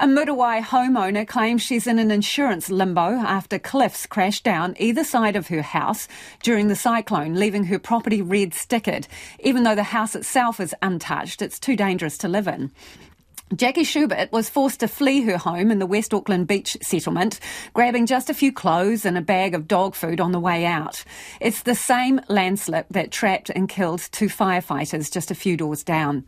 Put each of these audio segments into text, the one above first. A Murawai homeowner claims she's in an insurance limbo after cliffs crashed down either side of her house during the cyclone, leaving her property red-stickered. Even though the house itself is untouched, it's too dangerous to live in. Jackie Schubert was forced to flee her home in the West Auckland Beach settlement, grabbing just a few clothes and a bag of dog food on the way out. It's the same landslip that trapped and killed two firefighters just a few doors down.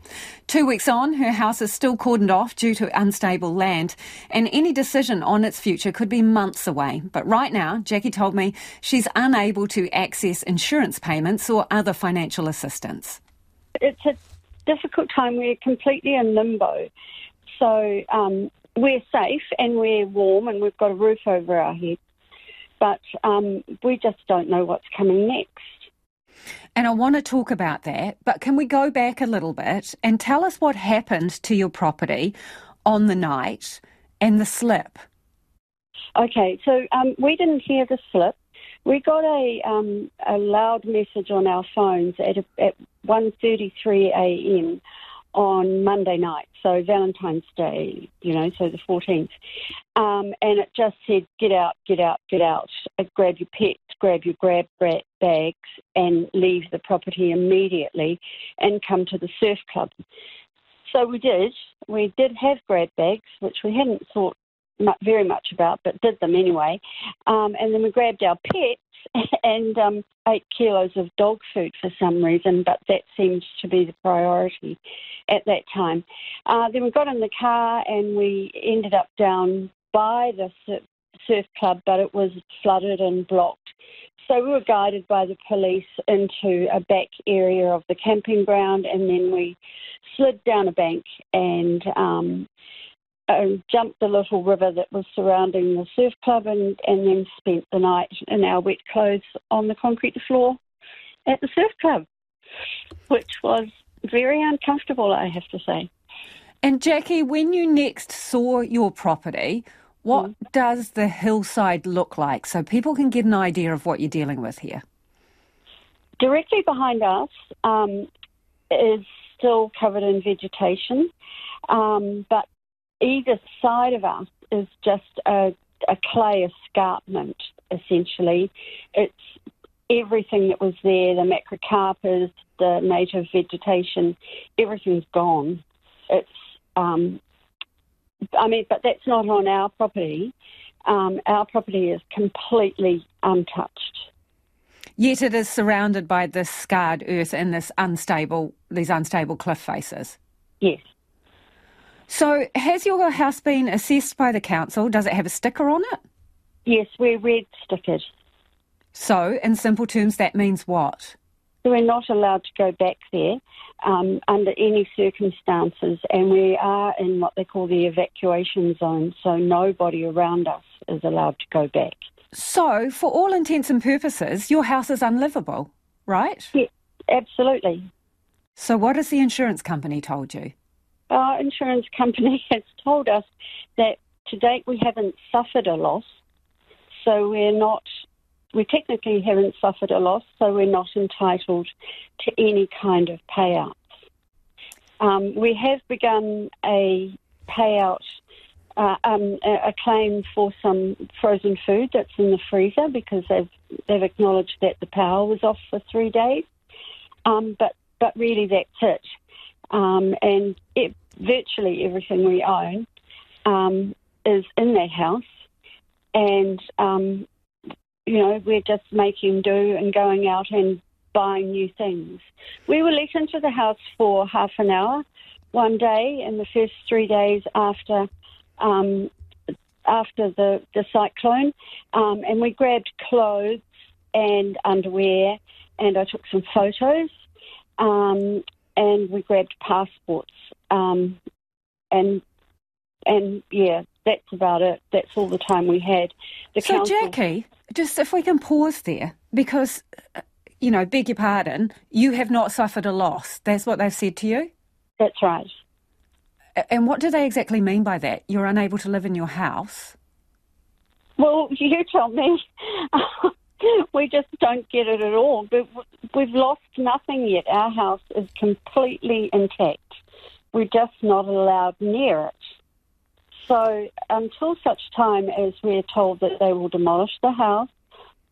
2 weeks on, her house is still cordoned off due to unstable land, and any decision on its future could be months away. But right now, Jackie told me she's unable to access insurance payments or other financial assistance. It's a difficult time. We're completely in limbo. So we're safe and we're warm and we've got a roof over our heads, but we just don't know what's coming next. And I want to talk about that, but can we go back a little bit and tell us what happened to your property on the night and the slip? Okay, so we didn't hear the slip. We got a loud message on our phones at 1:33 a.m. on Monday night, so Valentine's Day, so the 14th. And it just said, get out, get out, get out. Grab your pets, grab your grab bags and leave the property immediately and come to the surf club. So we did. We did have grab bags, which we hadn't thought very much about, but did them anyway. And then we grabbed our pets and 8 kilos of dog food for some reason, but that seemed to be the priority at that time. Then we got in the car and we ended up down by the surf club, but it was flooded and blocked. So we were guided by the police into a back area of the camping ground, and then we slid down a bank and jumped the little river that was surrounding the surf club and then spent the night in our wet clothes on the concrete floor at the surf club, which was very uncomfortable, I have to say. And Jackie, when you next saw your property, what does the hillside look like so people can get an idea of what you're dealing with here? Directly behind us is still covered in vegetation, but either side of us is just a clay escarpment, essentially. It's everything that was there, the macrocarpers, the native vegetation, everything's gone. It's, but that's not on our property. Our property is completely untouched. Yet it is surrounded by this scarred earth and these unstable cliff faces. Yes. So has your house been assessed by the council? Does it have a sticker on it? Yes, we're red stickered. So, in simple terms, that means what? So we're not allowed to go back there under any circumstances, and we are in what they call the evacuation zone, so nobody around us is allowed to go back. So, for all intents and purposes, your house is unlivable, right? Yeah, absolutely. So what has the insurance company told you? Our insurance company has told us that to date we haven't suffered a loss, so we technically haven't suffered a loss, so we're not entitled to any kind of payouts. We have begun a payout, a claim for some frozen food that's in the freezer because they've acknowledged that the power was off for 3 days, but really that's it. Virtually everything we own is in that house, and we're just making do and going out and buying new things. We were let into the house for half an hour one day, and the first 3 days after the cyclone, and we grabbed clothes and underwear, and I took some photos. And we grabbed passports, and that's about it. That's all the time we had. Jackie, just if we can pause there, because, beg your pardon, you have not suffered a loss. That's what they've said to you? That's right. And what do they exactly mean by that? You're unable to live in your house? Well, you tell me. We just don't get it at all. But we've lost nothing yet. Our house is completely intact. We're just not allowed near it. So until such time as we're told that they will demolish the house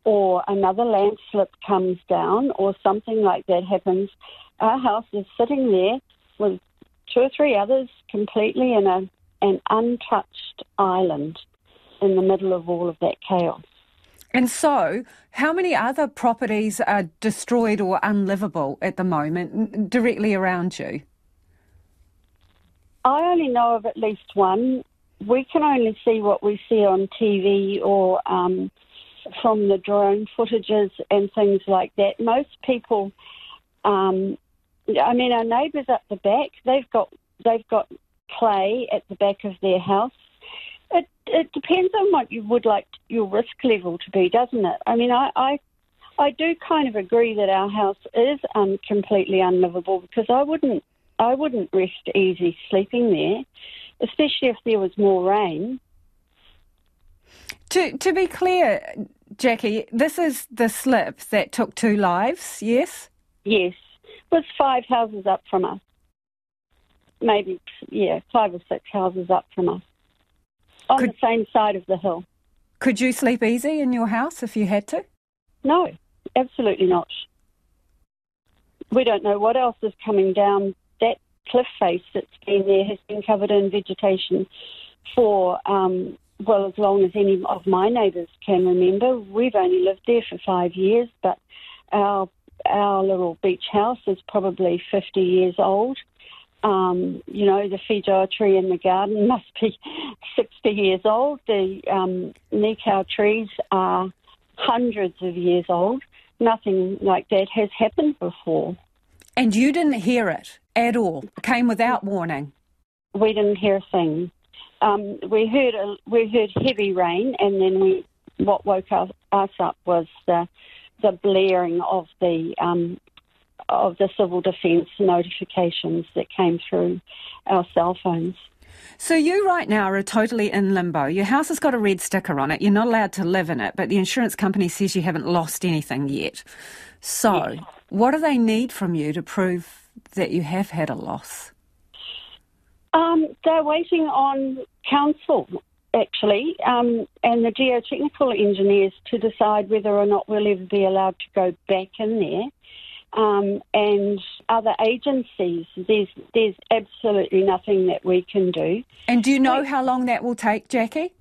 or another landslip comes down or something like that happens, our house is sitting there with two or three others completely in an untouched island in the middle of all of that chaos. And so how many other properties are destroyed or unlivable at the moment directly around you? I only know of at least one. We can only see what we see on TV or from the drone footages and things like that. Most people, our neighbours up the back, they've got clay at the back of their house. It depends on what you would like your risk level to be, doesn't it? I mean, I do kind of agree that our house is completely unlivable because I wouldn't rest easy sleeping there, especially if there was more rain. To be clear, Jackie, this is the slip that took two lives, yes? Yes. It was five houses up from us. Maybe, five or six houses up from us. On the same side of the hill. Could you sleep easy in your house if you had to? No, absolutely not. We don't know what else is coming down. That cliff face that's been there has been covered in vegetation for, as long as any of my neighbours can remember. We've only lived there for 5 years, but our little beach house is probably 50 years old. The whejoa tree in the garden must be 60 years old. The nikau trees are hundreds of years old. Nothing like that has happened before. And you didn't hear it at all? Came without warning? We didn't hear a thing. We heard heavy rain, and then what woke us up was the blaring of the civil defence notifications that came through our cell phones. So you right now are totally in limbo. Your house has got a red sticker on it. You're not allowed to live in it, but the insurance company says you haven't lost anything yet. So yes. What do they need from you to prove that you have had a loss? They're waiting on council, actually, and the geotechnical engineers to decide whether or not we'll ever be allowed to go back in there. And other agencies, there's absolutely nothing that we can do. And do you know how long that will take, Jackie?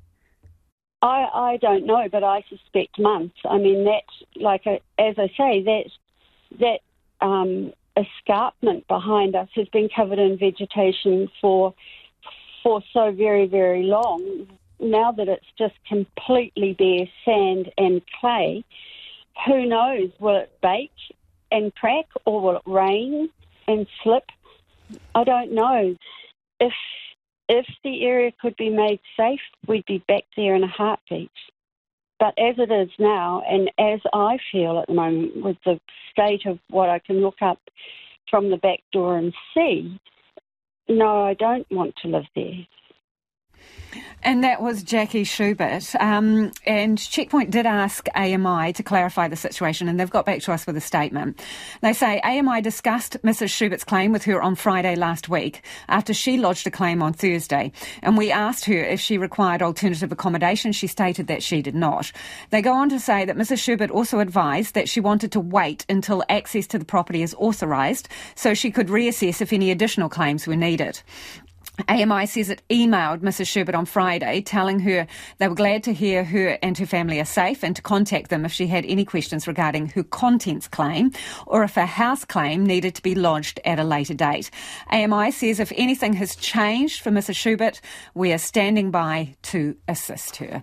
I don't know, but I suspect months. I mean, that escarpment behind us has been covered in vegetation for so very, very long. Now that it's just completely bare sand and clay, who knows, will it bake and crack, or will it rain and slip? I don't know. If the area could be made safe, we'd be back there in a heartbeat. But as it is now, and as I feel at the moment with the state of what I can look up from the back door and see, no, I don't want to live there. And that was Jackie Schubert. And Checkpoint did ask AMI to clarify the situation, and they've got back to us with a statement. They say AMI discussed Mrs Schubert's claim with her on Friday last week after she lodged a claim on Thursday. And we asked her if she required alternative accommodation. She stated that she did not. They go on to say that Mrs Schubert also advised that she wanted to wait until access to the property is authorised so she could reassess if any additional claims were needed. AMI says it emailed Mrs Schubert on Friday telling her they were glad to hear her and her family are safe and to contact them if she had any questions regarding her contents claim or if her house claim needed to be lodged at a later date. AMI says if anything has changed for Mrs Schubert, we are standing by to assist her.